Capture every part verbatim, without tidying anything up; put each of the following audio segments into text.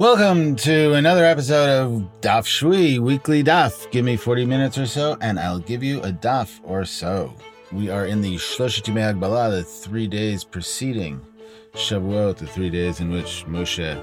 Welcome to another episode of Daf Shui, Weekly Daf. Give me forty minutes or so, and I'll give you a Daf or so. We are in the Shloshet Yimei Hagbala, the three days preceding Shavuot, the three days in which Moshe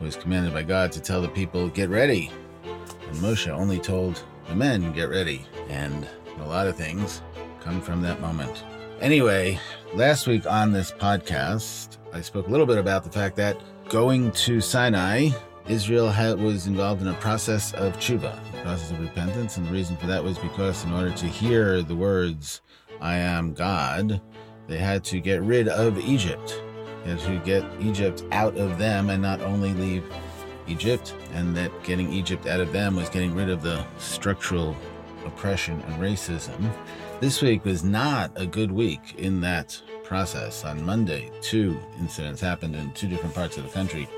was commanded by God to tell the people, get ready. And Moshe only told the men, get ready. And a lot of things come from that moment. Anyway, last week on this podcast, I spoke a little bit about the fact that going to Sinai, Israel had, was involved in a process of tshuva, a process of repentance, and the reason for that was because in order to hear the words, I am God, they had to get rid of Egypt. They had to get Egypt out of them and not only leave Egypt, and that getting Egypt out of them was getting rid of the structural oppression and racism. This week was not a good week in that process. On Monday, two incidents happened in two different parts of the country.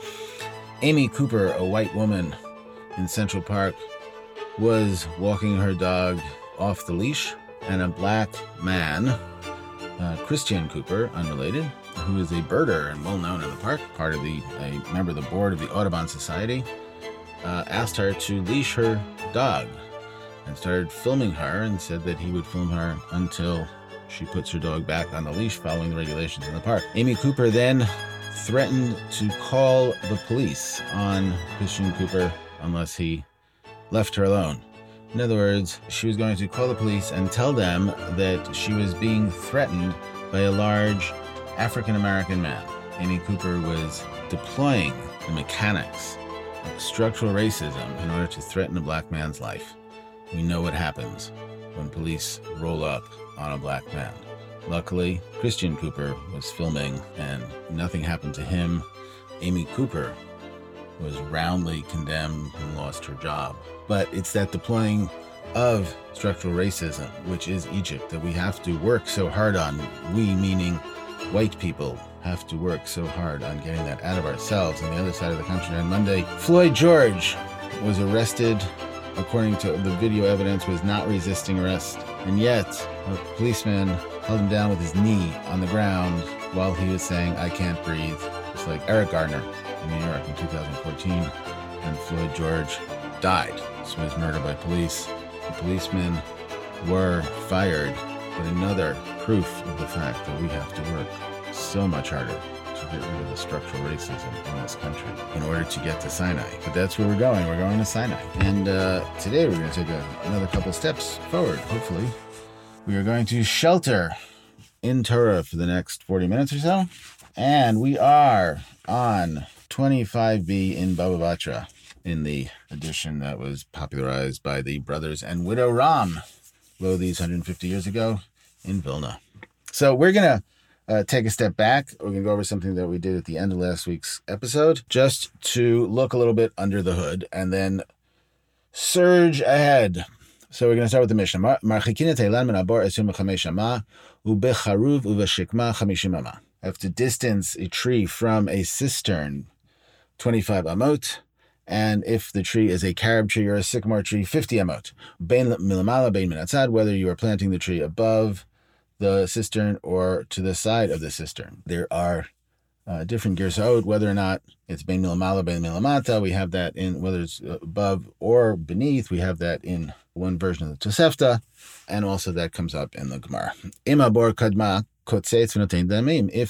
Amy Cooper, a white woman in Central Park, was walking her dog off the leash, and a black man, uh, Christian Cooper, unrelated, who is a birder and well-known in the park, part of the, a member of the board of the Audubon Society, uh, asked her to leash her dog and started filming her and said that he would film her until she puts her dog back on the leash following the regulations in the park. Amy Cooper then threatened to call the police on Christian Cooper unless he left her alone. In other words, she was going to call the police and tell them that she was being threatened by a large African-American man. Amy Cooper was deploying the mechanics of structural racism in order to threaten a black man's life. We know what happens when police roll up on a black man. Luckily, Christian Cooper was filming and nothing happened to him. Amy Cooper was roundly condemned and lost her job. But it's that deploying of structural racism, which is Egypt, that we have to work so hard on. We, meaning white people, have to work so hard on getting that out of ourselves. On the other side of the country on Monday, Floyd George was arrested. According to the video evidence, was not resisting arrest. And yet, a policeman held him down with his knee on the ground while he was saying, I can't breathe. Just like Eric Garner in New York in two thousand fourteen. And Floyd George died. This was murder by police. The policemen were fired. But another proof of the fact that we have to work so much harder to get rid of the structural racism in this country in order to get to Sinai. But that's where we're going. We're going to Sinai. And uh, today we're going to take a, another couple steps forward, hopefully. We are going to shelter in Torah for the next forty minutes or so. And we are on twenty-five b in Baba Batra, in the edition that was popularized by the brothers and widow Ram, lo these one hundred fifty years ago in Vilna. So we're going to Uh, take a step back. We're going to go over something that we did at the end of last week's episode, just to look a little bit under the hood and then surge ahead. So we're going to start with the Mishnah. I have to distance a tree from a cistern, twenty-five amot. And if the tree is a carob tree or a sycamore tree, fifty amot. Whether you are planting the tree above the cistern or to the side of the cistern. There are uh, different gersaot, whether or not it's ben milamala, ben milamata, we have that in, whether it's above or beneath, we have that in one version of the Tosefta, and also that comes up in the Gemara. If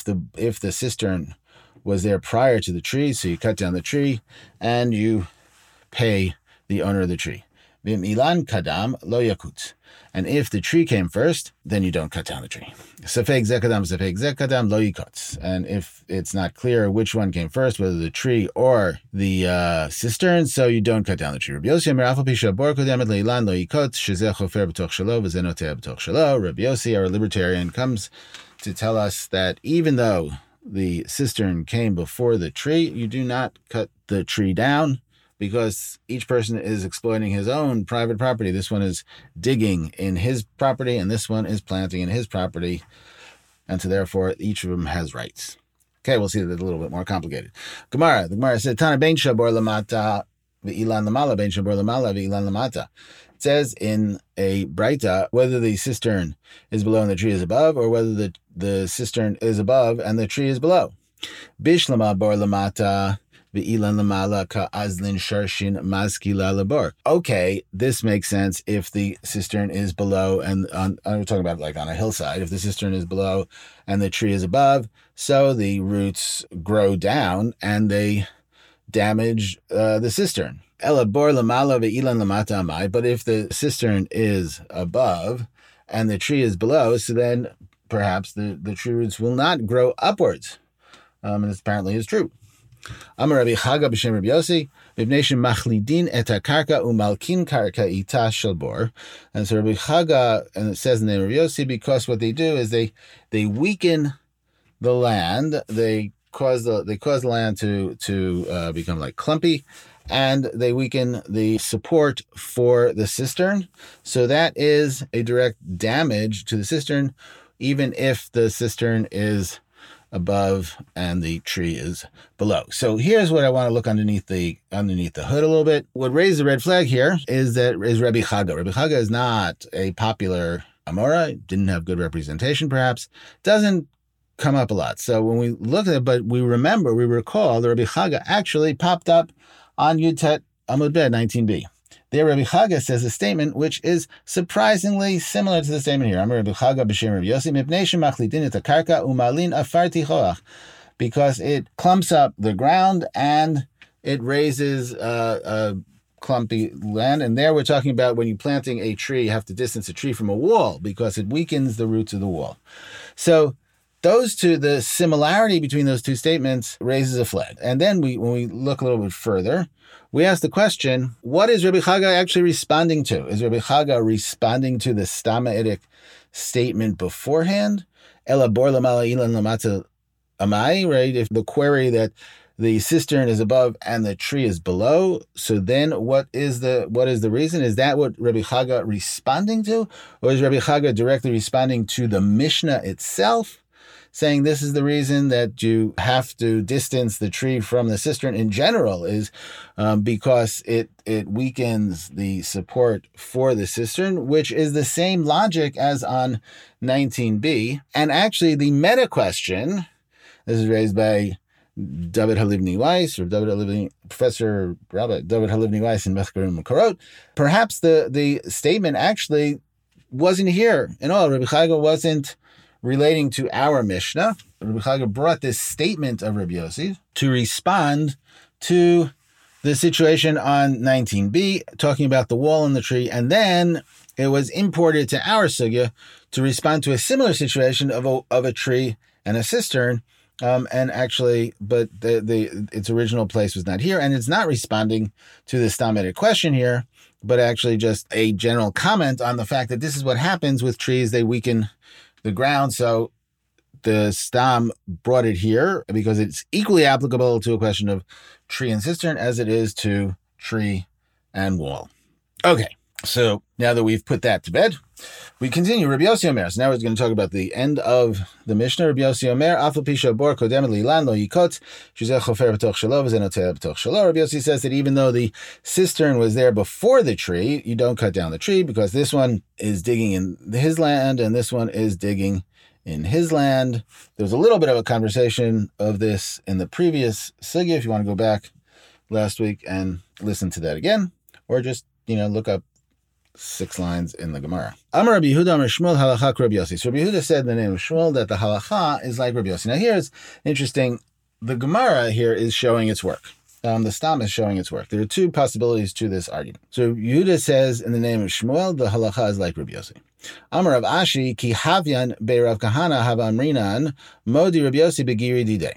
the, if the cistern was there prior to the tree, so you cut down the tree, and you pay the owner of the tree. And if the tree came first, then you don't cut down the tree. And if it's not clear which one came first, whether the tree or the uh, cistern, so you don't cut down the tree. Rabbi Yossi, our libertarian, comes to tell us that even though the cistern came before the tree, you do not cut the tree down, because each person is exploiting his own private property. This one is digging in his property, and this one is planting in his property. And so therefore, each of them has rights. Okay, we'll see that a little bit more complicated. Gemara, the Gemara said, Tana ben shabor lamata v'ilan lamala, ben shabor lamala v'ilan lamata. It says in a braita, whether the cistern is below and the tree is above, or whether the, the cistern is above and the tree is below. Bishlama bor lamata Okay, this makes sense if the cistern is below, and on, I'm talking about like on a hillside, if the cistern is below and the tree is above, so the roots grow down and they damage uh, the cistern. But if the cistern is above and the tree is below, so then perhaps the, the tree roots will not grow upwards. Um, and this apparently is true. Amar Rabbi Haga b'shem Rabbi Yossi, v'bnei machlidin et hakarka umalkin karka ita shalbor. And so Rabbi Haga, and it says in the name of Rabbi Yossi, because what they do is they they weaken the land, they cause the they cause the land to to uh, become like clumpy, and they weaken the support for the cistern. So that is a direct damage to the cistern, even if the cistern is above and the tree is below. So here's what I want to look underneath the underneath the hood a little bit. What raised the red flag here is that is Rabbi Haga. Rabbi Haga is not a popular Amora, didn't have good representation perhaps, doesn't come up a lot. So when we look at it, but we remember, we recall that Rabbi Haga actually popped up on Yud Tet Amud Bed nineteen b. There, Rabbi Haga says a statement which is surprisingly similar to the statement here. Amar Rabbi Haga b'shem Rabbi Yossi, because it clumps up the ground and it raises uh, a clumpy land. And there we're talking about when you're planting a tree, you have to distance a tree from a wall because it weakens the roots of the wall. So those two, the similarity between those two statements raises a flag. And then we, when we look a little bit further, we ask the question, what is Rabbi Haga actually responding to? Is Rabbi Haga responding to the Stamaitic statement beforehand? Ela bor lamala ilan lamata amai, right? If the query that the cistern is above and the tree is below, so then what is the what is the reason? Is that what Rabbi Haga responding to? Or is Rabbi Haga directly responding to the Mishnah itself, saying this is the reason that you have to distance the tree from the cistern in general is um, because it, it weakens the support for the cistern, which is the same logic as on nineteen b. And actually the meta question, this is raised by David Halivni Weiss, or David Halivni, Professor Rabbi David Halivni Weiss in Mechkarim Makarot, perhaps the, the statement actually wasn't here at all. Rabbi Haga wasn't relating to our Mishnah. Rabbi Haga brought this statement of Rabbi Yossi to respond to the situation on nineteen b, talking about the wall and the tree, and then it was imported to our sugya to respond to a similar situation of a, of a tree and a cistern, um, and actually, but the, the its original place was not here, and it's not responding to the Stamaitic question here, but actually just a general comment on the fact that this is what happens with trees, they weaken the ground. So the Stam brought it here because it's equally applicable to a question of tree and cistern as it is to tree and wall. Okay, so now that we've put that to bed, we continue. Rabbi Yossi Omer. So now we're going to talk about the end of the Mishnah. Rabbi Yossi Omer, Afal Pisha Bor Kodem Lilan Lo Yikot, Shuzeh Chofer B'toch Shelo, V'zenotel B'toch Shelo. Rabbi Yossi says that even though the cistern was there before the tree, you don't cut down the tree because this one is digging in his land and this one is digging in his land. There was a little bit of a conversation of this in the previous sugya. If you want to go back last week and listen to that again, or just, you know, look up six lines in the Gemara. Amar Rabbi Yehuda, Amar Shmuel, halakha Rabbi Yossi. So Rabbi Yehuda said in the name of Shmuel that the halakha is like Rabbi Yossi. Now here's interesting. The Gemara here is showing its work. Um, the Stam is showing its work. There are two possibilities to this argument. So Yehuda says in the name of Shmuel, the halakha is like Rabbi Yossi. Amar Rav Ashi, ki havyan be Rav Kahana havamrinan modi Rabbi Yossi be Giri Didei.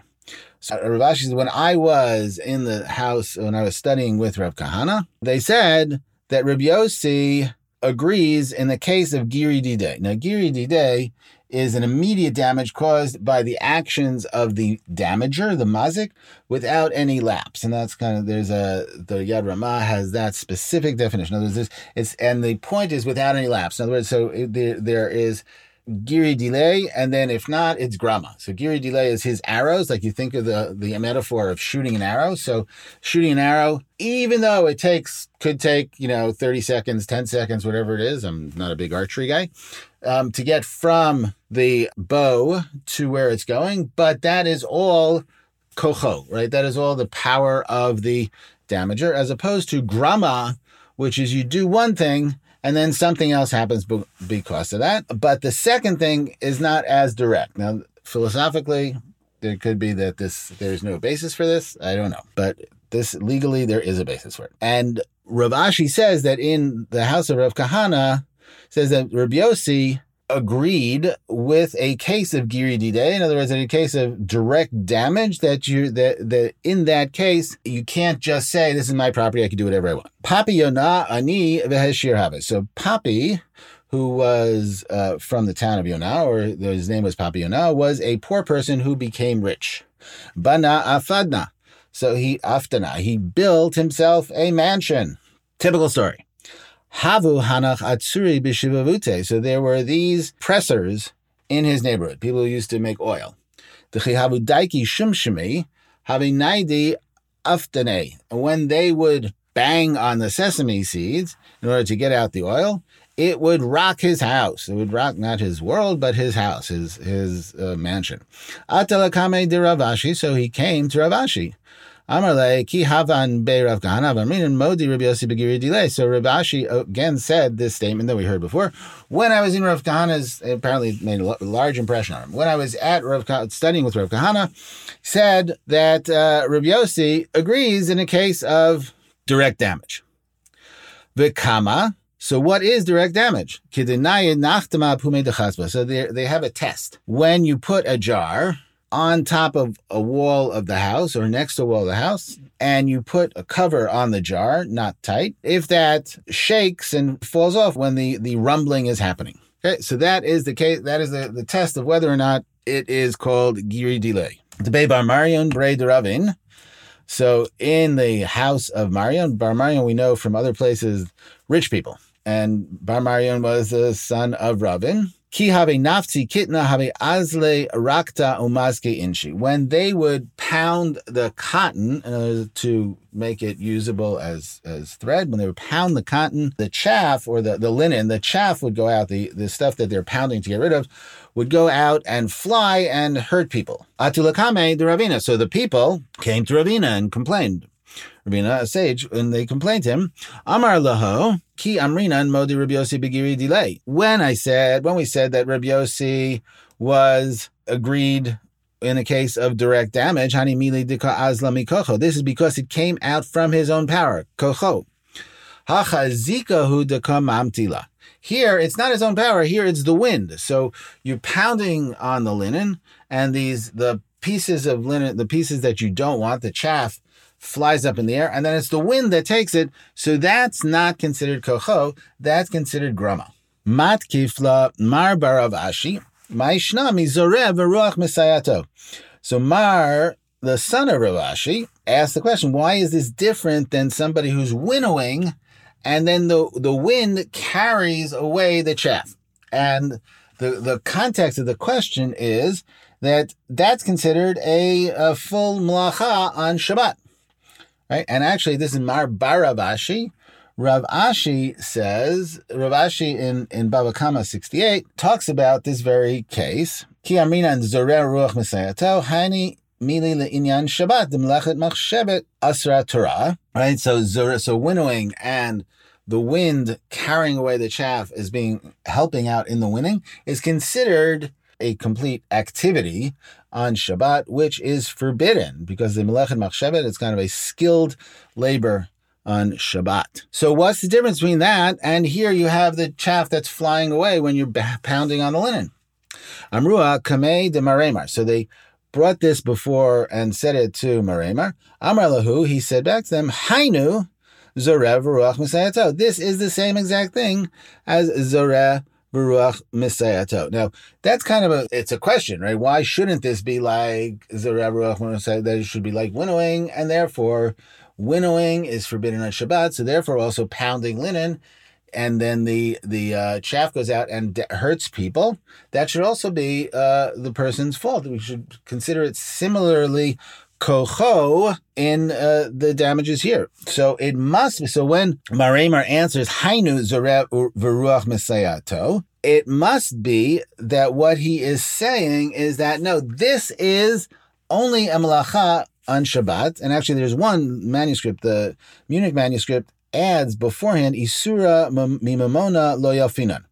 So Rav Ashi says, when I was in the house, when I was studying with Rav Kahana, they said that Rabbi Yossi agrees in the case of Giri Didei. Now, Giri Didei is an immediate damage caused by the actions of the damager, the mazik, without any lapse. And that's kind of, there's a, the Yad Ramah has that specific definition. In other words, this, it's, and the point is without any lapse. In other words, so it, there, there is Giri Didei, and then if not, it's grama. So Giri Didei is his arrows, like you think of the, the metaphor of shooting an arrow. So shooting an arrow, even though it takes, could take, you know, thirty seconds, ten seconds, whatever it is, I'm not a big archery guy, um, to get from the bow to where it's going, but that is all kocho, right? That is all the power of the damager, as opposed to grama, which is you do one thing and then something else happens because of that. But the second thing is not as direct. Now, philosophically, there could be that this there's no basis for this. I don't know. But this legally, there is a basis for it. And Rav Ashi says that in the house of Rav Kahana, says that Rabbi Yossi agreed with a case of Giri Didei, in other words, in a case of direct damage, that you that, that in that case, you can't just say, this is my property, I can do whatever I want. Papi Yonah ani v'heshir hava. So Papi, who was uh, from the town of Yonah, or his name was Papi Yonah, was a poor person who became rich. Bana afadna. So he, aftana, he built himself a mansion. Typical story. Havu hanach atsuri b'shivavute. So there were these pressers in his neighborhood, people who used to make oil. D'chihavu daiki shumshimi havinaidi aftane. When they would bang on the sesame seeds in order to get out the oil, it would rock his house. It would rock not his world, but his house, his his uh, mansion. Atalakame de Rav Ashi. So he came to Rav Ashi. Amarle ki havan be Rav Kahana v'amrin modi Rabbi Yossi b'Giri Didei. So Rav Ashi again said this statement that we heard before. When I was in Rav Kahana's, it apparently made a large impression on him. When I was at Rav Kahana, studying with Rav Kahana, said that uh, Rabbi Yossi agrees in a case of direct damage. V'kama. So what is direct damage? So they they have a test. When you put a jar on top of a wall of the house or next to a wall of the house, and you put a cover on the jar, not tight, if that shakes and falls off when the, the rumbling is happening. Okay, so that is the case, that is the, the test of whether or not it is called Giri Didei. The Bar Marion Bre de Ravin. So in the house of Marion, Bar Marion we know from other places, rich people. And Bar Marion was the son of Ravin. Ki have nafti kitna have azle rakta umaske inchi. When they would pound the cotton in order to make it usable as, as thread, when they would pound the cotton, the chaff or the, the linen, the chaff would go out, the, the stuff that they're pounding to get rid of, would go out and fly and hurt people. Atulakame the Ravina. So the people came to Ravina and complained. Ravina, a sage, and they complained to him, Amar laho, ki amrinan modi Rabbi Yossi b'Giri Didei. When I said, when we said that Rabbi Yossi was agreed in the case of direct damage, hani mili dika azla mikocho. This is because it came out from his own power, kocho. Hachazikahu dika mamtila. Here, it's not his own power. Here, it's the wind. So you're pounding on the linen, and these the pieces of linen, the pieces that you don't want, the chaff, flies up in the air, and then it's the wind that takes it, so that's not considered kocho, that's considered grama. Mat kifla mar barav ashi, maishna mizoreh v'ruach mesayato. So Mar, the son of Rav Ashi, asked the question, why is this different than somebody who's winnowing, and then the, the wind carries away the chaff? And the, the context of the question is that that's considered a, a full melacha on Shabbat. Right? And actually, this is Maremar Rav Ashi. Rav Ashi says, Rav Ashi in, in Bava Kama sixty-eight talks about this very case. Ki aminan zoreh ruach mesayato, hani mili le'inyan Shabbat, demlachet machshevet asra Torah. Right? So, so winnowing and the wind carrying away the chaff is being, helping out in the winning, is considered a complete activity on Shabbat, which is forbidden because the Melechet Machshevet is kind of a skilled labor on Shabbat. So what's the difference between that and here you have the chaff that's flying away when you're pounding on the linen? Amrua kamei de Maremar. So they brought this before and said it to Maremar. Amar lahu, he said back to them, Hainu Zoreh v'ruach misayato. This is the same exact thing as Zoreh Baruch Misayato. Now, that's kind of a, it's a question, right? Why shouldn't this be like Zoreh Baruch Misayato, that it should be like winnowing, and therefore winnowing is forbidden on Shabbat, so therefore also pounding linen, and then the, the uh, chaff goes out and de- hurts people. That should also be uh, the person's fault. We should consider it similarly kocho in uh, the damages here. So it must be, so when Maremar answers, Hainu Zoreh v'ruach misayato, it must be that what he is saying is that, no, this is only a melacha on Shabbat, and actually there's one manuscript, the Munich manuscript, adds beforehand, Isura mimamona lo yafinan.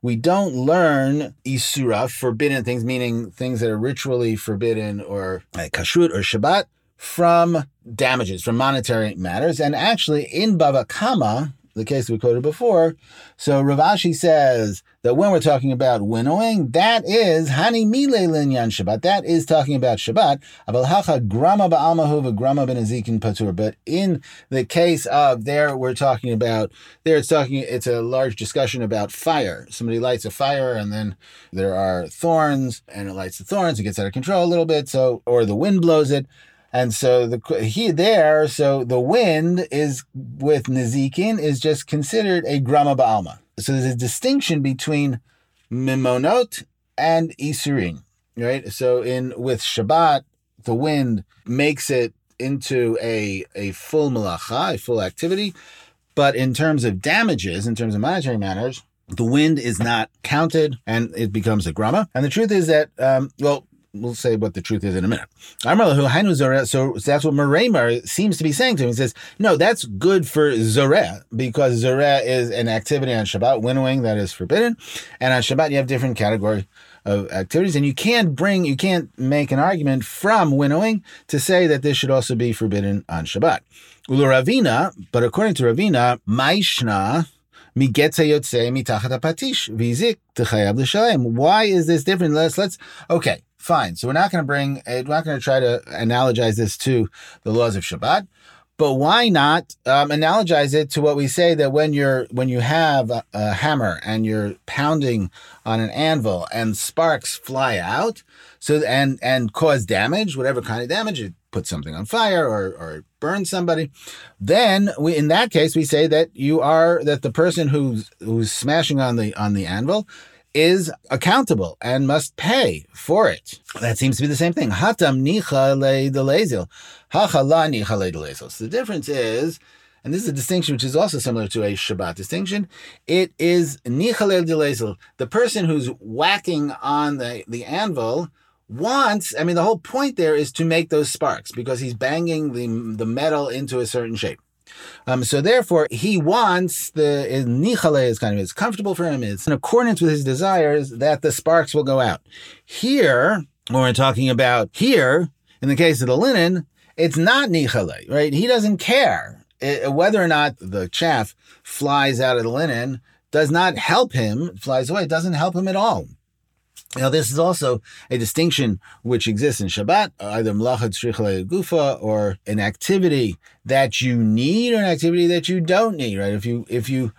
We don't learn Isura, forbidden things, meaning things that are ritually forbidden, or uh, kashrut or Shabbat, from damages, from monetary matters. And actually, in Bava Kama, the case we quoted before, so Rav Ashi says that when we're talking about winnowing, that is Hani Mile Linyan Shabbat. That is talking about Shabbat. Aval Hacha Grama Ba'almahu V'Grama B'Nezikin Patur. But in the case of there, we're talking about, there it's talking, it's a large discussion about fire. Somebody lights a fire and then there are thorns and it lights the thorns. It gets out of control a little bit. So, or the wind blows it. And so the he there, so the wind is with Nezikin is just considered a grama ba'alma. So there's a distinction between mimonot and isurin, right? So in with Shabbat, the wind makes it into a, a full malacha, a full activity. But in terms of damages, in terms of monetary matters, the wind is not counted and it becomes a grama. And the truth is that, um, well, we'll say what the truth is in a minute. So that's what Maremar seems to be saying to him. He says, no, that's good for Zoreh, because Zoreh is an activity on Shabbat, winnowing, that is forbidden. And on Shabbat, you have different categories of activities. And you can't bring, you can't make an argument from winnowing to say that this should also be forbidden on Shabbat. Ulu Ravina, but according to Ravina, Maishna, Mi getze yotze mitachat patish vizik t'chayav l'shalem. Why is this different? Let's, let's, okay. Fine. So we're not going to bring, we're not going to try to analogize this to the laws of Shabbat, but why not um, analogize it to what we say that when you're, when you have a, a hammer and you're pounding on an anvil and sparks fly out, so, and, and cause damage, whatever kind of damage, it puts something on fire or, or burns somebody. Then we, in that case, we say that you are, that the person who's, who's smashing on the, on the anvil is accountable and must pay for it. That seems to be the same thing. Hatam nicha le'delezil. Hachala nicha le'delezil. So the difference is, and this is a distinction which is also similar to a Shabbat distinction, it is nicha le'delezil. The person who's whacking on the, the anvil wants, I mean, the whole point there is to make those sparks because he's banging the, the metal into a certain shape. Um, so therefore, he wants the nichale is kind of it's comfortable for him. It's in accordance with his desires that the sparks will go out. Here, when we're talking about here, in the case of the linen, it's not nichale, right? He doesn't care it, whether or not the chaff flies out of the linen. Does not help him. It flies away. It doesn't help him at all. Now, this is also a distinction which exists in Shabbat, either melachat tzricha legufa, or an activity that you need or an activity that you don't need, right? If you if you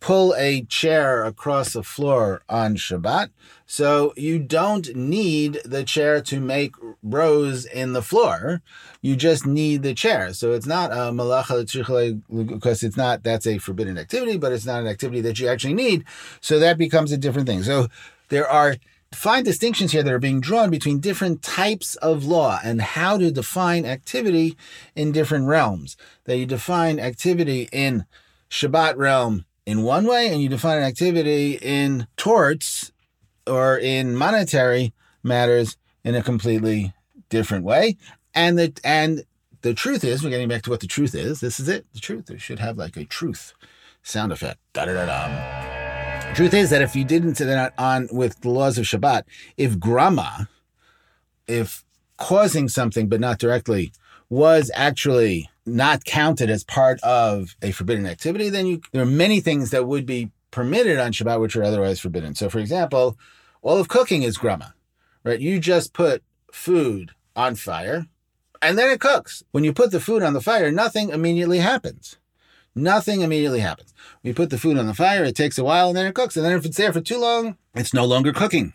pull a chair across the floor on Shabbat, so you don't need the chair to make rows in the floor. You just need the chair. So it's not a melachat tzricha legufa, because it's not, that's a forbidden activity, but it's not an activity that you actually need. So that becomes a different thing. So there are fine distinctions here that are being drawn between different types of law and how to define activity in different realms. That you define activity in Shabbat realm in one way, and you define an activity in torts or in monetary matters in a completely different way. And the, and the truth is, we're getting back to what the truth is. This is it, the truth. We should have like a truth sound effect. Da-da-da-da. Truth is that if you didn't sit on with the laws of Shabbat, if grama, if causing something but not directly, was actually not counted as part of a forbidden activity, then you, there are many things that would be permitted on Shabbat which are otherwise forbidden. So, for example, all of cooking is grama, right? You just put food on fire and then it cooks. When you put the food on the fire, nothing immediately happens. Nothing immediately happens. We put the food on the fire, it takes a while, and then it cooks. And then if it's there for too long, it's no longer cooking.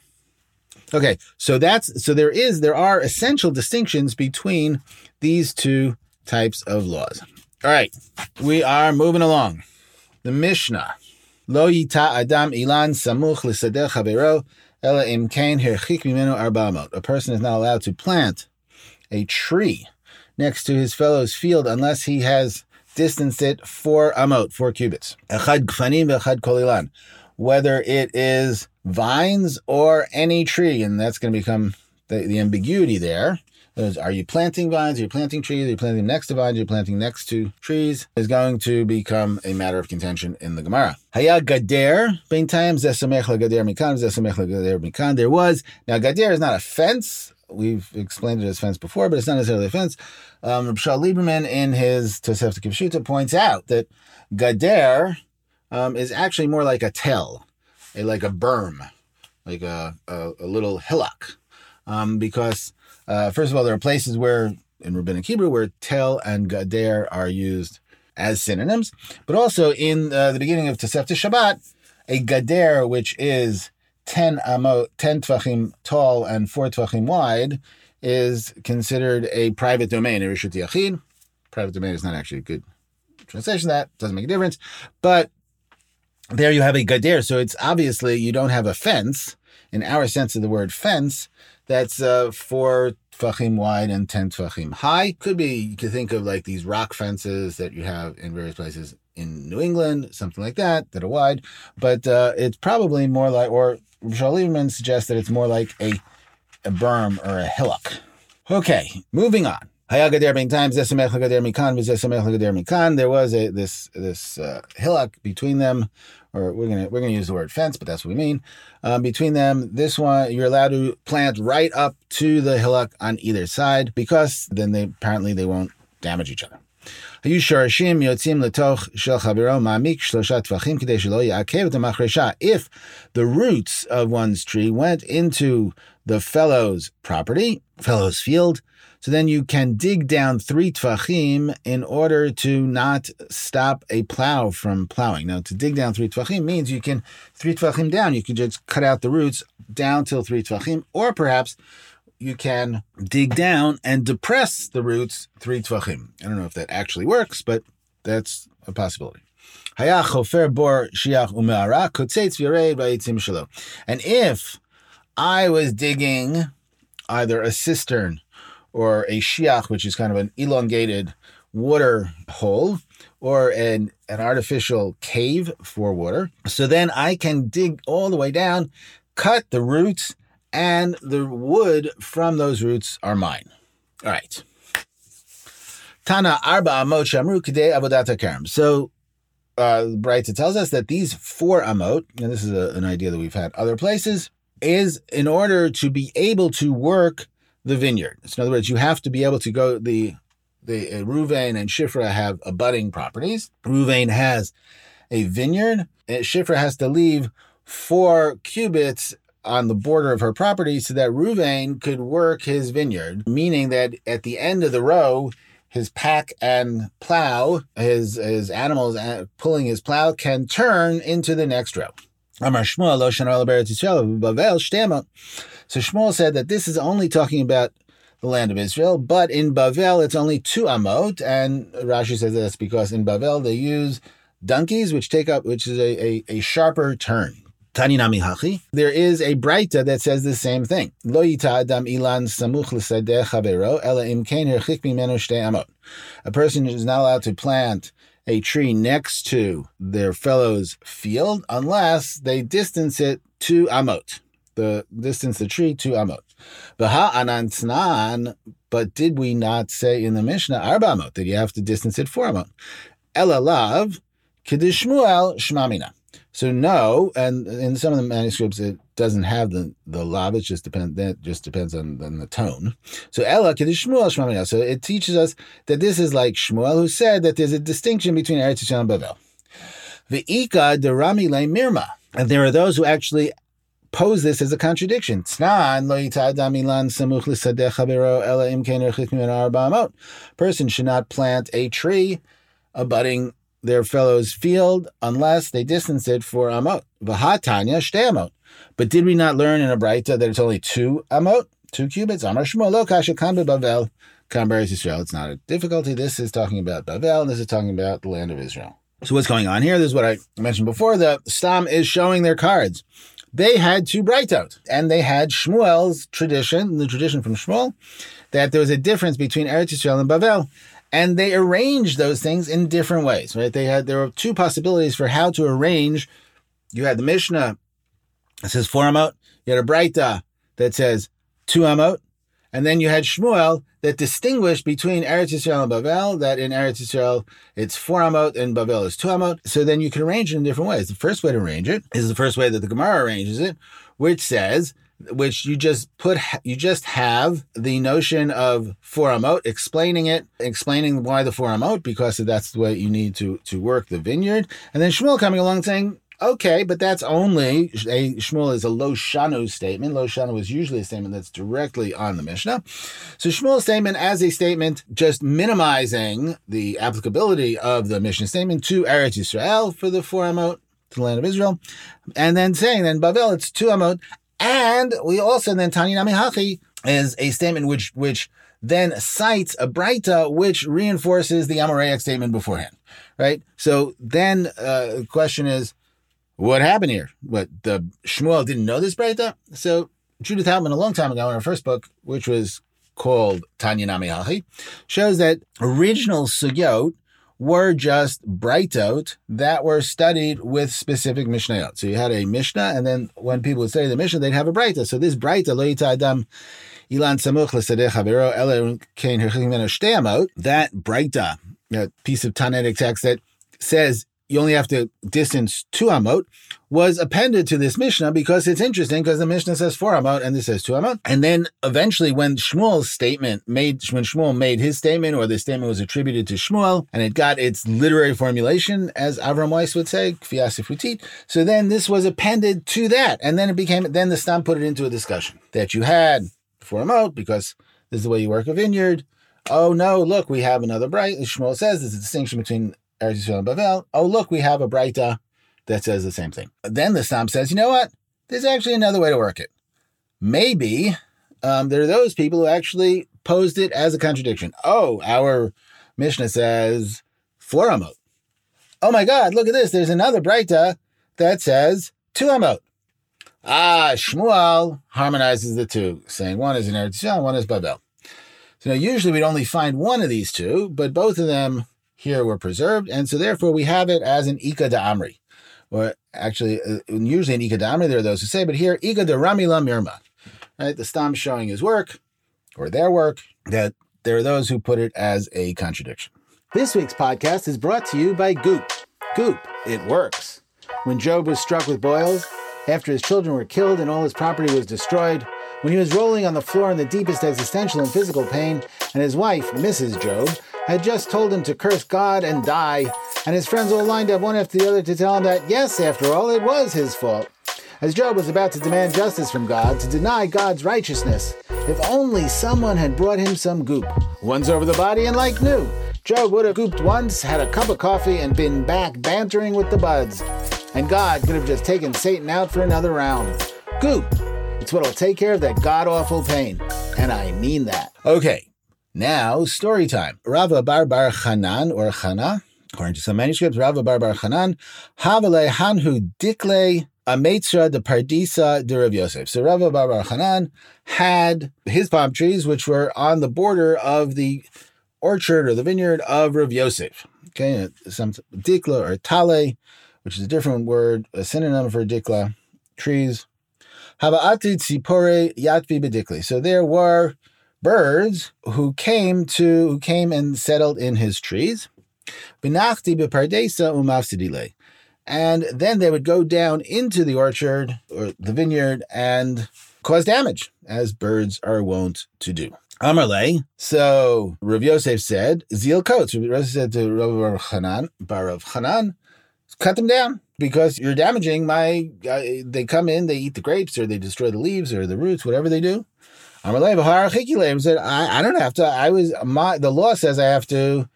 Okay, so that's so there is, there are essential distinctions between these two types of laws. All right, we are moving along. The Mishnah. Lo yita adam ilan samuch l'sadeh chavero ela im kain herchik mimenu arbamot. A person is not allowed to plant a tree next to his fellow's field unless he has distanced it four amot, four cubits. Echad gfanim v'echad kol ilan. Whether it is vines or any tree, and that's going to become the, the ambiguity there. is, are you planting vines? Are you planting trees? Are you planting next to vines? Are you planting next to trees? Is going to become a matter of contention in the Gemara. Haya gader bein tayim ze samech lagader mikan ze samech lagader mikan. There was now gader is not a fence. We've explained it as fence before, but it's not necessarily a fence. Um, Rabbi Shaul Lieberman in his Tosefta Kipshuta points out that gader um, is actually more like a tel, a, like a berm, like a, a, a little hillock. Um, because, uh, first of all, there are places where, in Rabbinic Hebrew, where tel and gader are used as synonyms. But also in uh, the beginning of Tosefta Shabbat, a gader, which is ten amot, ten tvachim tall and four tvachim wide, is considered a private domain, a reshut yachid. Private domain is not actually a good translation of that. Doesn't make a difference. But there you have a gader. So it's obviously you don't have a fence. In our sense of the word fence, that's uh, four tefachim wide and ten tefachim high. Could be, you could think of like these rock fences that you have in various places in New England, something like that, that are wide. But uh, it's probably more like, or Michel Lieberman suggests that it's more like a, a berm or a hillock. Okay, moving on. There was a, this this uh, hillock between them, or we're gonna we're gonna use the word fence, but that's what we mean. Um, between them, this one you're allowed to plant right up to the hillock on either side, because then they apparently they won't damage each other. If the roots of one's tree went into the fellow's property, fellow's field, so then you can dig down three tvachim in order to not stop a plow from plowing. Now, to dig down three tvachim means you can three tvachim down. You can just cut out the roots down till three tvachim, or perhaps you can dig down and depress the roots three tvachim. I don't know if that actually works, but that's a possibility. And if I was digging either a cistern or a shiach, which is kind of an elongated water hole, or an, an artificial cave for water, so then I can dig all the way down, cut the roots, and the wood from those roots are mine. All right. Tana arba amot shamru kidei avodat hakerem. So uh, the Braita tells us that these four amot, and this is a, an idea that we've had other places, is in order to be able to work the vineyard. So in other words, you have to be able to go, the the uh, Ruvain and Shifra have abutting properties. Ruvain has a vineyard. And Shifra has to leave four cubits on the border of her property so that Ruvain could work his vineyard, meaning that at the end of the row, his pack and plow, his, his animals pulling his plow, can turn into the next row. So Shmuel said that this is only talking about the land of Israel, but in Bavel it's only two amot, and Rashi says that's because in Bavel they use donkeys, which take up, which is a, a, a sharper turn. Tanya Nami Hachi. There is a Braita that says the same thing. Lo yita adam ilan samuch l'sadeh chavero ela im kein herchik mimenu shtei amot. A person is not allowed to plant a tree next to their fellow's field unless they distance it to amot. The distance the tree to amot. V'ha anantznan, but did we not say in the Mishnah arba amot that you have to distance it four amot? Ela lav k'dish Shmuel shmamina. So no, and in some of the manuscripts it doesn't have the the lav. It just depends. That just depends on, on the tone. So Ella k'dish Shmuel shmamina. So it teaches us that this is like Shmuel, who said that there's a distinction between Eretz Yisrael and Bavel. Ve'ika derami le'mirma, and there are those who actually pose this as a contradiction. Person should not plant a tree abutting their fellow's field unless they distance it for amot. V'hatanya shtei amot. But did we not learn in a Braita that it's only two amot, two cubits? Amar Shmuel lo kasha kan beBavel kan beEretz Yisrael. It's not a difficulty. This is talking about Bavel, and this is talking about the land of Israel. So what's going on here? This is what I mentioned before. The Stam is showing their cards. They had two Breitot, and they had Shmuel's tradition, the tradition from Shmuel, that there was a difference between Eretz Yisrael and Bavel, and they arranged those things in different ways. Right? They had there were two possibilities for how to arrange. You had the Mishnah that says four amot. You had a Breita that says two amot, And then you had Shmuel that distinguished between Eretz Yisrael and Bavel, that in Eretz Yisrael it's four amot and Bavel is two amot. So then you can arrange it in different ways. The first way to arrange it is the first way that the Gemara arranges it, which says, which you just put, you just have the notion of four amot, explaining it, explaining why the four amot, because that's the way you need to, to work the vineyard. And then Shmuel coming along saying, okay, but that's only, a, Shmuel is a Lo Shanu statement. Lo Shanu is usually a statement that's directly on the Mishnah. So Shmuel's statement as a statement just minimizing the applicability of the Mishnah statement to Eretz Yisrael for the four amot, to the land of Israel. And then saying, then Bavel, it's two amot. And we also, then Tanya Nami Hachi is a statement which which then cites a Braita, which reinforces the Amoraic statement beforehand, right? So then uh, the question is, what happened here? What, the Shmuel didn't know this Braita? So Judith Halman, a long time ago in her first book, which was called Tanya Nami Hachi, shows that original sugyot were just brightot that were studied with specific mishnayot. So you had a mishnah, and then when people would study the mishnah, they'd have a brightot. So this brightot, lo yita adam ilan samuch l'sadeh chavero ele kein herchim meno shtei amot, that brightot, a piece of Tanaitic text that says you only have to distance two amot, was appended to this Mishnah because it's interesting, because the Mishnah says four amot and this says two amot. And then eventually when Shmuel's statement made, when Shmuel made his statement, or the statement was attributed to Shmuel and it got its literary formulation, as Avram Weiss would say, kfias futit. So then this was appended to that. And then it became, then the Stam put it into a discussion that you had four amot because this is the way you work a vineyard. Oh no, look, we have another bright. Shmuel says there's a distinction between Eretz Yisrael and Bavel. Oh, look, we have a Braita that says the same thing. Then the Stam says, you know what? There's actually another way to work it. Maybe um, there are those people who actually posed it as a contradiction. Oh, our Mishnah says four amot. Oh my God, look at this. There's another Braita that says two amot. Ah, Shmuel harmonizes the two, saying one is in Eretz Yisrael, one is Bavel. So now usually we'd only find one of these two, but both of them here were preserved, and so therefore we have it as an Ika da Amri. Or actually, usually in Ika da Amri, there are those who say, but here, Ika da Rami la Mirma. Right? The Stam showing his work, or their work, that there are those who put it as a contradiction. This week's podcast is brought to you by Goop. Goop, it works. When Job was struck with boils, after his children were killed and all his property was destroyed, when he was rolling on the floor in the deepest existential and physical pain, and his wife, Missus Job, had just told him to curse God and die, and his friends all lined up one after the other to tell him that, yes, after all, it was his fault. As Job was about to demand justice from God, to deny God's righteousness, if only someone had brought him some goop. Once over the body and like new, Job would have gooped once, had a cup of coffee, and been back bantering with the buds. And God could have just taken Satan out for another round. Goop. It's what'll take care of that god-awful pain. And I mean that. Okay. Now, story time. Rabbah bar bar Hana, or Hana, according to some manuscripts, Rabbah bar bar Hana, Havale Hanhu Dikle Ametra de Pardisa de Rav Yosef. So Rabbah bar bar Hana had his palm trees, which were on the border of the orchard or the vineyard of Rav Yosef. Okay, some Dikla or Tale, which is a different word, a synonym for Dikla, trees. Hava'ati Tzipore Yatvi Bedikli. So there were birds who came to who came and settled in his trees, and then they would go down into the orchard or the vineyard and cause damage, as birds are wont to do. Amarle. So Rav Yosef said, "Zil coats." Rav Yosef said to Rav Hanan, Bar Rav Hanan, "Cut them down, because you're damaging my." Uh, they come in, they eat the grapes, or they destroy the leaves, or the roots, whatever they do. Amarle said, I, I don't have to. I was my the law says I have to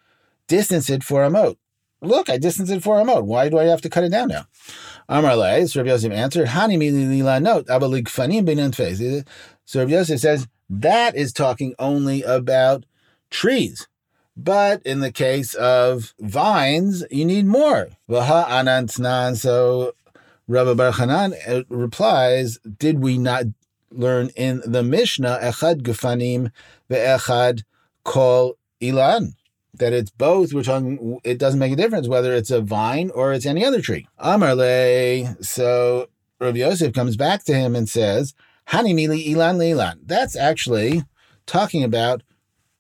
distance it for a moat. Look, I distanced it for a moat. Why do I have to cut it down now? Amarle, so Rabbi Yosef answered, Hani mi lila note, abalig fanim binan fez. So Rabbi Yosef says, that is talking only about trees. But in the case of vines, you need more. Vaha anantnan. So Rabbi Bar Hanan replies, did we not learn in the Mishnah, echad gefanim ve'echad kol ilan, that it's both, we're talking, it doesn't make a difference whether it's a vine or it's any other tree. Amarle, so Rav Yosef comes back to him and says, Hani mili ilan leilan. That's actually talking about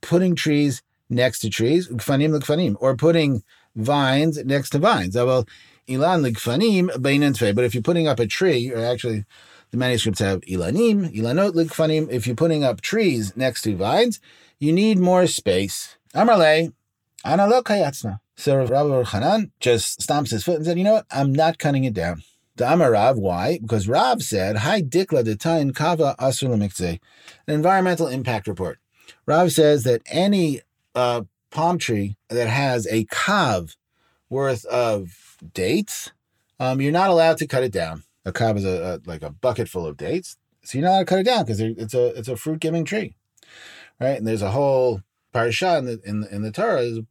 putting trees next to trees, gfanim l'gfanim, or putting vines next to vines. Ilan l'gfanim b'inen tfei. But if you're putting up a tree, or actually the manuscripts have ilanim, ilanot l'gfanim, if you're putting up trees next to vines, you need more space. Amarle, ana lo kayatzna. So Rabbah bar bar Hana just stomps his foot and said, you know what, I'm not cutting it down. D'amar Rav, why? Because Rav said, Hai dikla detayin kava asur l'mikzeh, an environmental impact report. Rav says that any uh, palm tree that has a kav worth of dates, um, you're not allowed to cut it down. A kav is a, a, like a bucket full of dates, so you're not allowed to cut it down because it's a it's a fruit-giving tree, right? And there's a whole parasha in the in, in the Torah, there's a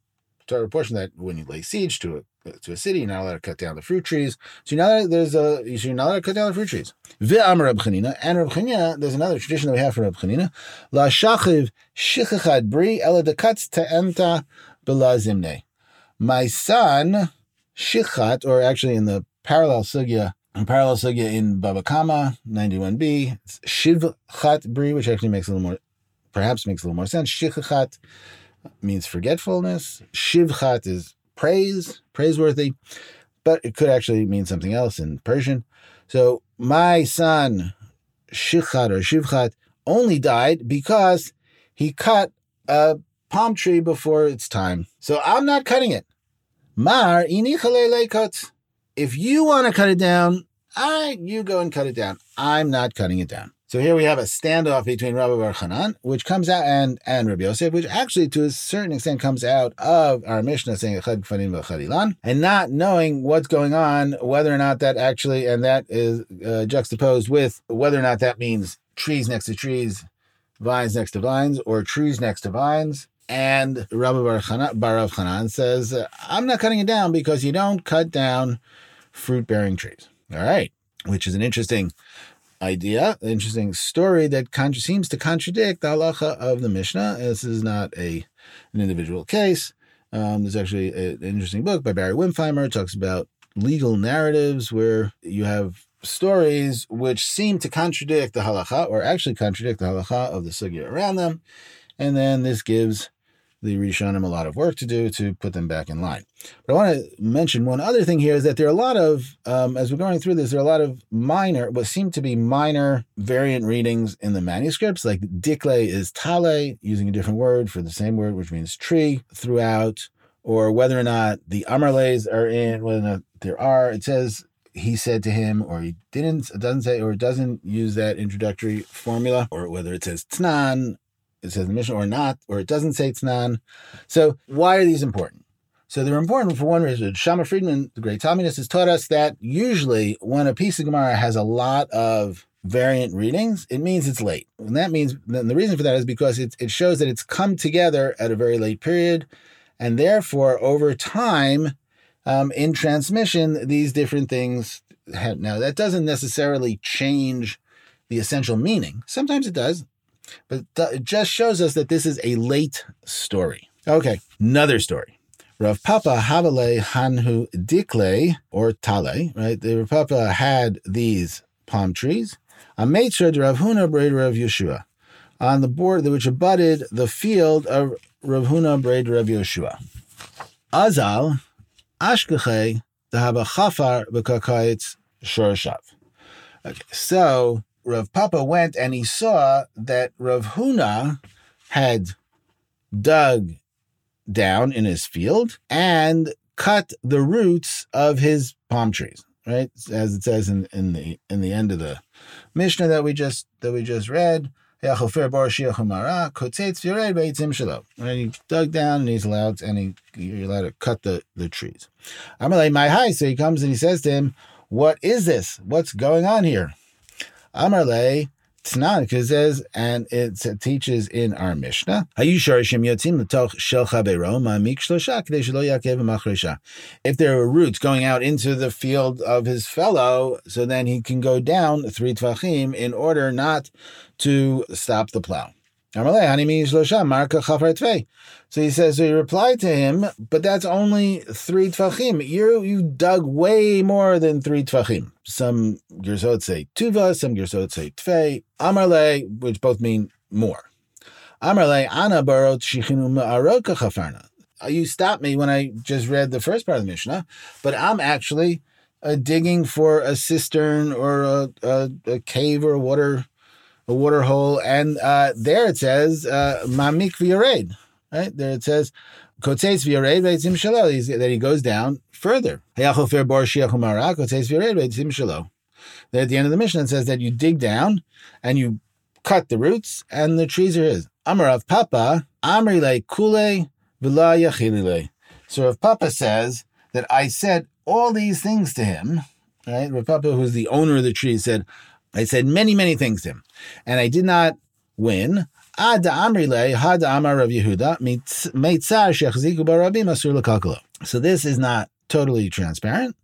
Torah portion that when you lay siege to it, to a city, you're not allowed to cut down the fruit trees. So you're not, there's a, you're not allowed to cut down the fruit trees. V'amar Reb Chanina, and Reb Chanina, there's another tradition that we have for Reb Chanina, la shachiv shichachad bri ela dekatz te'enta b'la zimne. My son, shichat, or actually in the parallel sugya, in parallel sugya in Bava Kama, ninety-one b, shivchat bri, which actually makes a little more, perhaps makes a little more sense. Shichat means forgetfulness. Shivchat is praise, praiseworthy, but it could actually mean something else in Persian. So my son, Shichat or Shivchat, only died because he cut a palm tree before its time. So I'm not cutting it. Mar inichalelekot. If you want to cut it down, all right, you go and cut it down. I'm not cutting it down. So here we have a standoff between Rabbah bar Hana, which comes out, and, and Rabbi Yosef, which actually to a certain extent comes out of our Mishnah saying Echad Gfanim V'Echad Ilan, and not knowing what's going on, whether or not that actually, and that is uh, juxtaposed with whether or not that means trees next to trees, vines next to vines, or trees next to vines. And Rabbah bar Hana, bar Hana says, I'm not cutting it down because you don't cut down fruit-bearing trees. All right, which is an interesting idea, an interesting story that con- seems to contradict the halacha of the Mishnah. This is not a an individual case. Um, there's actually a, an interesting book by Barry Wimpheimer. It talks about legal narratives where you have stories which seem to contradict the halacha, or actually contradict the halacha of the sugya around them. And then this gives the Rishonim a lot of work to do to put them back in line. But I want to mention one other thing here is that there are a lot of, um, as we're going through this, there are a lot of minor, what seem to be minor variant readings in the manuscripts, like dikle is tale, using a different word for the same word, which means tree, throughout, or whether or not the amarles are in, whether or not there are, it says, he said to him, or he didn't, it doesn't say, or it doesn't use that introductory formula, or whether it says tnan, it says the Mishnah, or not, or it doesn't say Tznan. So why are these important? So they're important for one reason. Shama Friedman, the great Talmudist, has taught us that usually when a piece of Gemara has a lot of variant readings, it means it's late. And that means, and the reason for that is because it, it shows that it's come together at a very late period, and therefore, over time, um, in transmission, these different things have. Now, that doesn't necessarily change the essential meaning. Sometimes it does. But it just shows us that this is a late story. Okay, another story. Rav Papa Havale Hanhu Dikle, or Tale, right? The Rav Papa had these palm trees. Ametra de Rav Huna Braid Rav Yeshua, on the board which abutted the field of Rav Huna Braid Rav Yeshua. Azal Ashkeche Dahaba Chafar Bekakayitz Shorashav. Okay, so Rav Papa went and he saw that Rav Huna had dug down in his field and cut the roots of his palm trees, right? As it says in, in the in the end of the Mishnah that we just that we just read, and he dug down and he's allowed and he you're allowed to cut the, the trees. Amalei my high, so he comes and he says to him, what is this? What's going on here? Amarle Tnan, because it says, and it teaches in our Mishnah, if there were roots going out into the field of his fellow, so then he can go down three tvachim in order not to stop the plow. So he says, so he replied to him, but that's only three tvachim. You you dug way more than three tvachim. Some gersot say tuva, some gersot say tvei, amarle, which both mean more. You stopped me when I just read the first part of the Mishnah, but I'm actually uh, digging for a cistern or a, a, a cave or a water a water hole, and uh, there it says mamik v'yared. Right there it says kotzeis v'yared v'etzim shelo. Then he goes down further. Hayachofer bor shiach umara kotzeis v'yared v'etzim shelo. At the end of the Mishnah, it says that you dig down and you cut the roots, and the trees are his. Amar Rav Papa, Amri le kule v'la yachili le. So Rav Papa says that I said all these things to him. Right, Rav Papa, who's the owner of the tree, said, I said many, many things to him, and I did not win. Ad Amri le had Amar Rav Yehuda meitzar shechziku barabim asur lekakalo. So this is not totally transparent.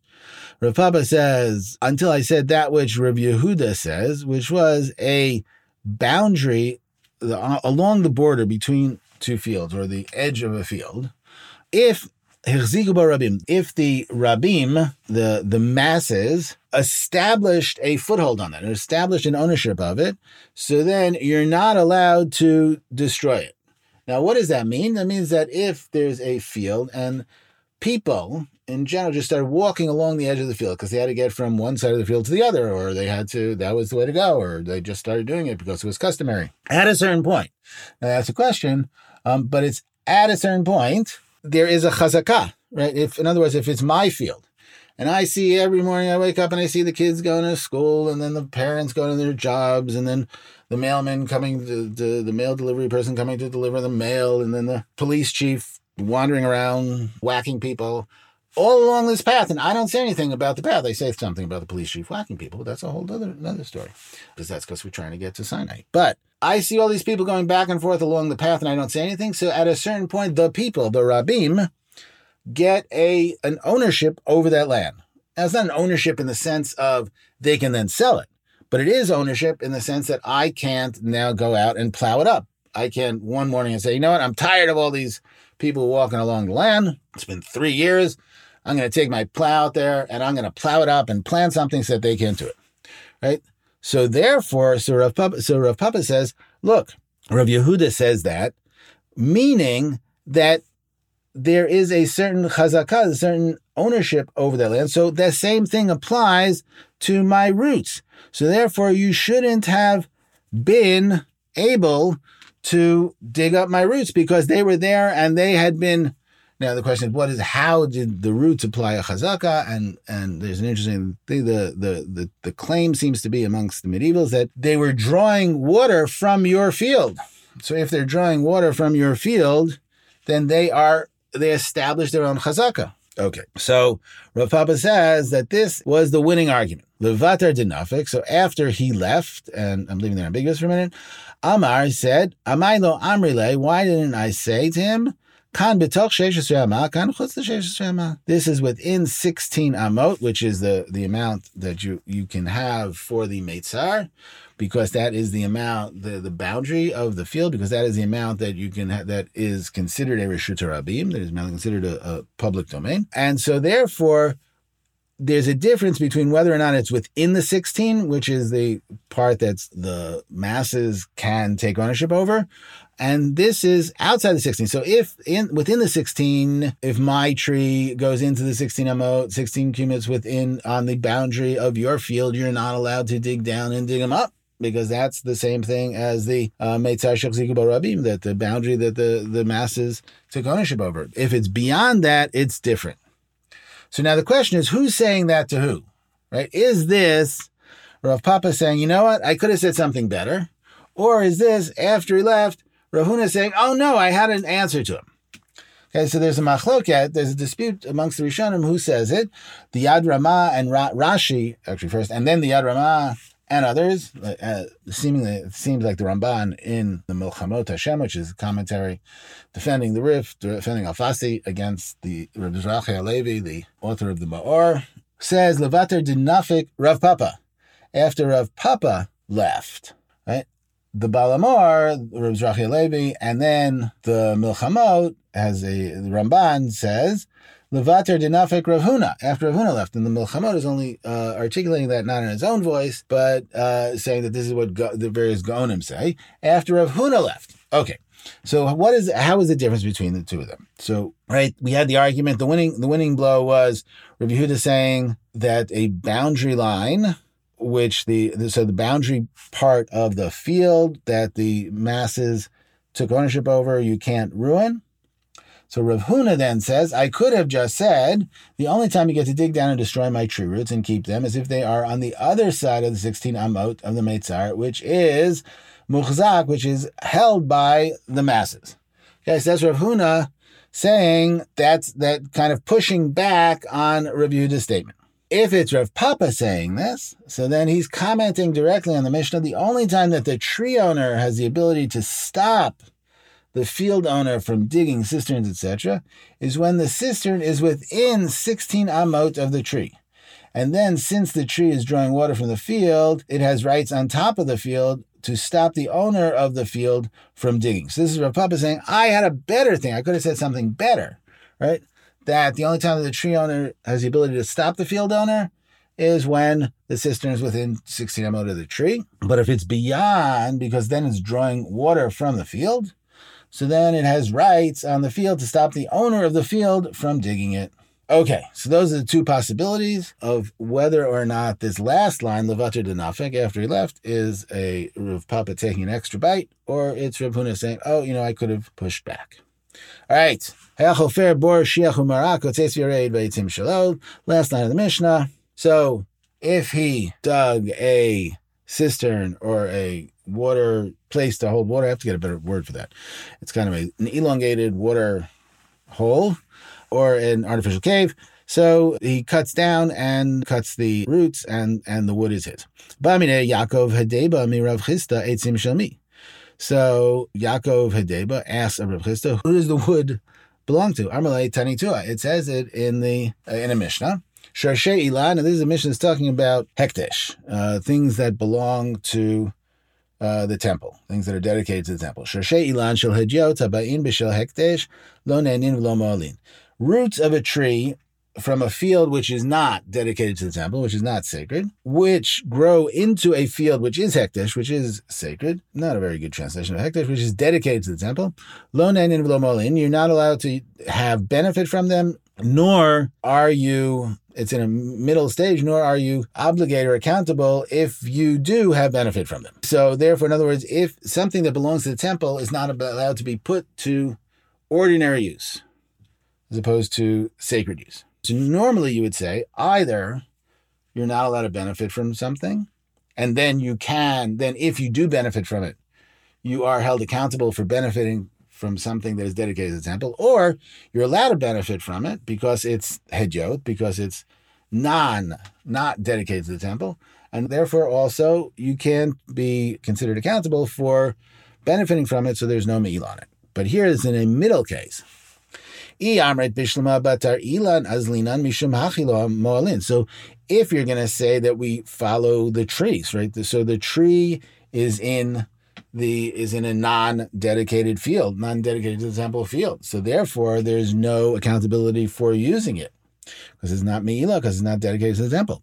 Rav Papa says, until I said that which Rav Yehuda says, which was a boundary along the border between two fields, or the edge of a field, if if the Rabbim, the, the masses, established a foothold on that, or established an ownership of it, so then you're not allowed to destroy it. Now, what does that mean? That means that if there's a field and people in general just started walking along the edge of the field because they had to get from one side of the field to the other, or they had to, that was the way to go, or they just started doing it because it was customary. At a certain point, now that's a question, um, but it's at a certain point, there is a chazakah, right? If, in other words, if it's my field, and I see every morning I wake up and I see the kids going to school, and then the parents going to their jobs, and then the mailman coming, to, to, the mail delivery person coming to deliver the mail, and then the police chief wandering around, whacking people, all along this path, and I don't say anything about the path. I say something about the police chief whacking people, but that's a whole other another story, because that's because we're trying to get to Sinai. But I see all these people going back and forth along the path, and I don't say anything. So at a certain point, the people, the Rabbim, get a an ownership over that land. Now, it's not an ownership in the sense of they can then sell it, but it is ownership in the sense that I can't now go out and plow it up. I can one morning and say, you know what, I'm tired of all these people walking along the land. It's been three years. I'm going to take my plow out there, and I'm going to plow it up and plant something so that they can do it, right? So therefore, so Rav Papa, so Rav Papa says, look, Rav Yehuda says that, meaning that there is a certain chazakah, a certain ownership over that land. So that same thing applies to my roots. So therefore, you shouldn't have been able to dig up my roots because they were there and they had been. Now, the question is, what is, how did the roots apply a chazakah? And and there's an interesting thing, the, the, the, the claim seems to be amongst the medievals that they were drawing water from your field. So if they're drawing water from your field, then they are, they established their own chazakah. Okay, so Rav Papa says that this was the winning argument. Levatar dinafik, so after he left, and I'm leaving that ambiguous for a minute, Amar said, Amai lo amrile, why didn't I say to him, this is within sixteen amot, which is the, the amount that you, you can have for the meitzar, because that is the amount, the, the boundary of the field, because that is the amount that you can have, that is considered a reshut harabim, that is considered a, a public domain. And so therefore, there's a difference between whether or not it's within the sixteen, which is the part that the masses can take ownership over, and this is outside the sixteen. So if in within the sixteen, if my tree goes into the sixteen amot, sixteen cubits within on the boundary of your field, you're not allowed to dig down and dig them up because that's the same thing as the meitzar shechziku barabim, that the boundary that the, the masses took ownership over. If it's beyond that, it's different. So now the question is, who's saying that to who, right? Is this Rav Papa saying, you know what, I could have said something better? Or is this, after he left, Rav Huna saying, oh no, I had an answer to him. Okay, so there's a machloket, there's a dispute amongst the Rishonim who says it. The Yad Ramah and Ra- Rashi, actually first, and then the Yad Ramah and others, uh, seemingly, it seems like the Ramban in the Milchamot Hashem, which is a commentary defending the Rif, defending Al-Fasi against the Rabbi Zerachi Halevi, the author of the Ma'or, says, Levater dinafik Rav Papa. After Rav Papa left, right? The Balamor, Rabbi Zerachi Halevi, and then the Milchamot, as a, the Ramban says, Levater dinafik Rav Huna, after Rav Huna left. And the Milchamot is only uh, articulating that not in his own voice, but uh, saying that this is what go- the various Gaonim say, after Rav Huna left. Okay, So what is how is the difference between the two of them? So right, we had the argument. The winning the winning blow was Rabbi Yehuda saying that a boundary line, which the, the so the boundary part of the field that the masses took ownership over, you can't ruin. So Rav Huna then says, I could have just said, the only time you get to dig down and destroy my tree roots and keep them is if they are on the other side of the sixteen amot of the Meitzar, which is Muchzak, which is held by the masses. Okay, so that's Rav Huna saying that's that kind of pushing back on Rav Yehuda's statement. If it's Rav Papa saying this, so then he's commenting directly on the Mishnah. The only time that the tree owner has the ability to stop the field owner from digging cisterns, et cetera, is when the cistern is within sixteen amot of the tree. And then, since the tree is drawing water from the field, it has rights on top of the field to stop the owner of the field from digging. So this is Rav Papa saying, I had a better thing. I could have said something better, right? That the only time that the tree owner has the ability to stop the field owner is when the cistern is within sixteen amot of the tree. But if it's beyond, because then it's drawing water from the field, so then it has rights on the field to stop the owner of the field from digging it. Okay, so those are the two possibilities of whether or not this last line, Levater Denafek, after he left, is a Rav Papa taking an extra bite, or it's Rav Huna saying, oh, you know, I could have pushed back. All right. Last line of the Mishnah. So if he dug a cistern or a water place to hold water, I have to get a better word for that. It's kind of a, an elongated water hole or an artificial cave. So he cuts down and cuts the roots, and, and the wood is his. So Yaakov Hadeba asks Rav Chista, who does the wood belong to? Amalei Tanitua. It says it in the uh, in a Mishnah. Sharshei Ilan, and this is a Mishnah that's talking about hekdesh, uh, things that belong to uh, the temple, things that are dedicated to the temple. Sharshei Ilan shel hadyot habain b'shel hekdesh lo ne'anin v'lo ma'alin. Roots of a tree from a field which is not dedicated to the temple, which is not sacred, which grow into a field which is hekdesh, which is sacred, not a very good translation of hekdesh, which is dedicated to the temple. Lo nenin v'lo molin, you're not allowed to have benefit from them, nor are you, it's in a middle stage, nor are you obligated or accountable if you do have benefit from them. So therefore, in other words, if something that belongs to the temple is not allowed to be put to ordinary use, as opposed to sacred use. So normally you would say either you're not allowed to benefit from something, and then you can, then if you do benefit from it, you are held accountable for benefiting from something that is dedicated to the temple, or you're allowed to benefit from it because it's hedyot, because it's non, not dedicated to the temple, and therefore also you can be considered accountable for benefiting from it, so there's no me'il on it. But here is in a middle case. So if you're going to say that we follow the trees, right? So the tree is in the is in a non-dedicated field, non-dedicated to the temple field. So therefore, there's no accountability for using it because it's not me'ila, because it's not dedicated to the temple.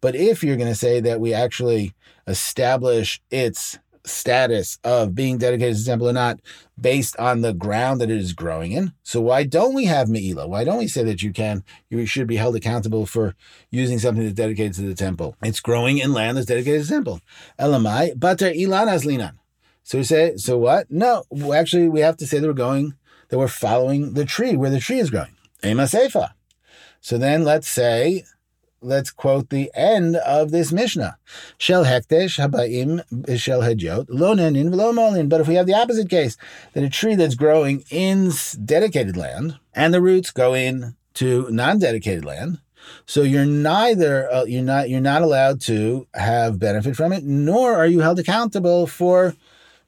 But if you're going to say that we actually establish its status of being dedicated to the temple or not based on the ground that it is growing in. So why don't we have me'ila? Why don't we say that you can, you should be held accountable for using something that's dedicated to the temple? It's growing in land that's dedicated to the temple. Elamai, batar ilan aslinan. So we say, so what? No, actually we have to say that we're going, that we're following the tree, where the tree is growing. Ema seifa. So then let's say, let's quote the end of this Mishnah. Shel hekdesh habayim shel hadyot lo nenin v'lo molin. But if we have the opposite case, that a tree that's growing in dedicated land and the roots go in to non-dedicated land, so you're neither uh, you're not you're not allowed to have benefit from it, nor are you held accountable for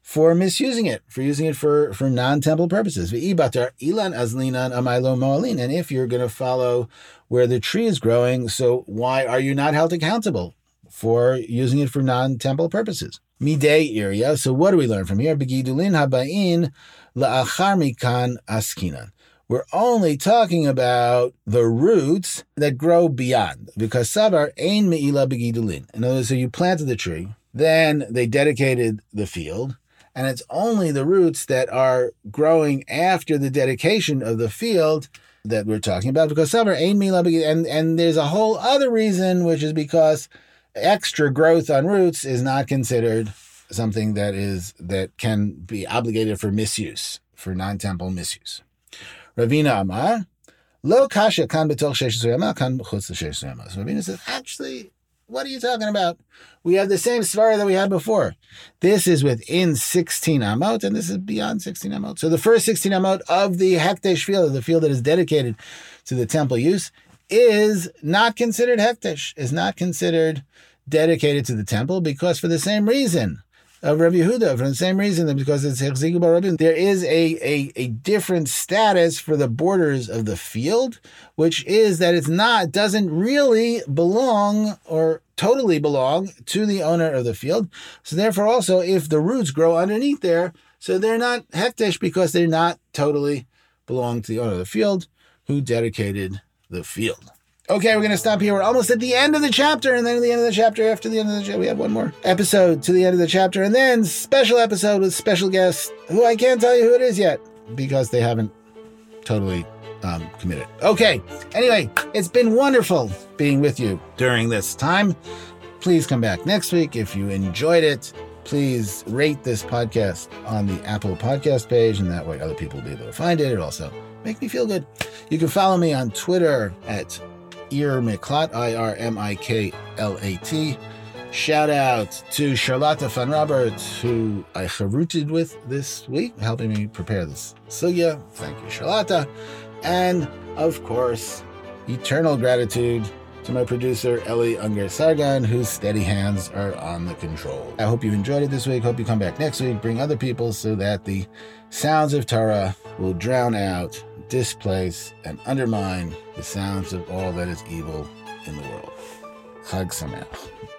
for misusing it, for using it for for non-temple purposes. V'ibatar ilan azlinan amaylo molin. And if you're going to follow where the tree is growing, so why are you not held accountable for using it for non-temple purposes? Midei area. So what do we learn from here? Begidulin habayin la'achar mikan askinan. We're only talking about the roots that grow beyond, because sabar ein me'ila begidulin. In other words, so you planted the tree, Then they dedicated the field, and it's only the roots that are growing after the dedication of the field that we're talking about, because summer ain't me and and there's a whole other reason, which is because extra growth on roots is not considered something that is that can be obligated for misuse, for non-temple misuse. Ravina Amar, Lo Kasha Kan B'toch Sheshes Yama Kan B'chutz Sheshes Yama. So Ravina says, actually, what are you talking about? We have the same svara that we had before. This is within sixteen amot, and this is beyond sixteen amot. So the first sixteen amot of the hekdesh field, the field that is dedicated to the temple use, is not considered hekdesh, is not considered dedicated to the temple, because for the same reason of Rabbi Yehuda, for the same reason, because it's hechziku barabim, there is a, a, a different status for the borders of the field, which is that it's not, doesn't really belong or totally belong to the owner of the field. So therefore also, if the roots grow underneath there, so they're not hekdesh because they're not totally belong to the owner of the field who dedicated the field. Okay, we're going to stop here. We're almost at the end of the chapter, and then at the end of the chapter, after the end of the chapter, we have one more episode to the end of the chapter, and then special episode with special guests, who I can't tell you who it is yet, because they haven't totally um, committed. Okay, anyway, it's been wonderful being with you during this time. Please come back next week if you enjoyed it. Please rate this podcast on the Apple Podcast page, and that way other people will be able to find it. It'll also make me feel good. You can follow me on Twitter at Irmiklat, I R M I K L A T. Shout out to Charlotta van Robert, who I charuted with this week, helping me prepare this sugya. Thank you, Charlotta. And, of course, eternal gratitude to my producer, Ellie Unger Sargon, whose steady hands are on the control. I hope you enjoyed it this week. Hope you come back next week. Bring other people so that the sounds of Torah will drown out, displace, and undermine the sounds of all that is evil in the world. Chag Sameach.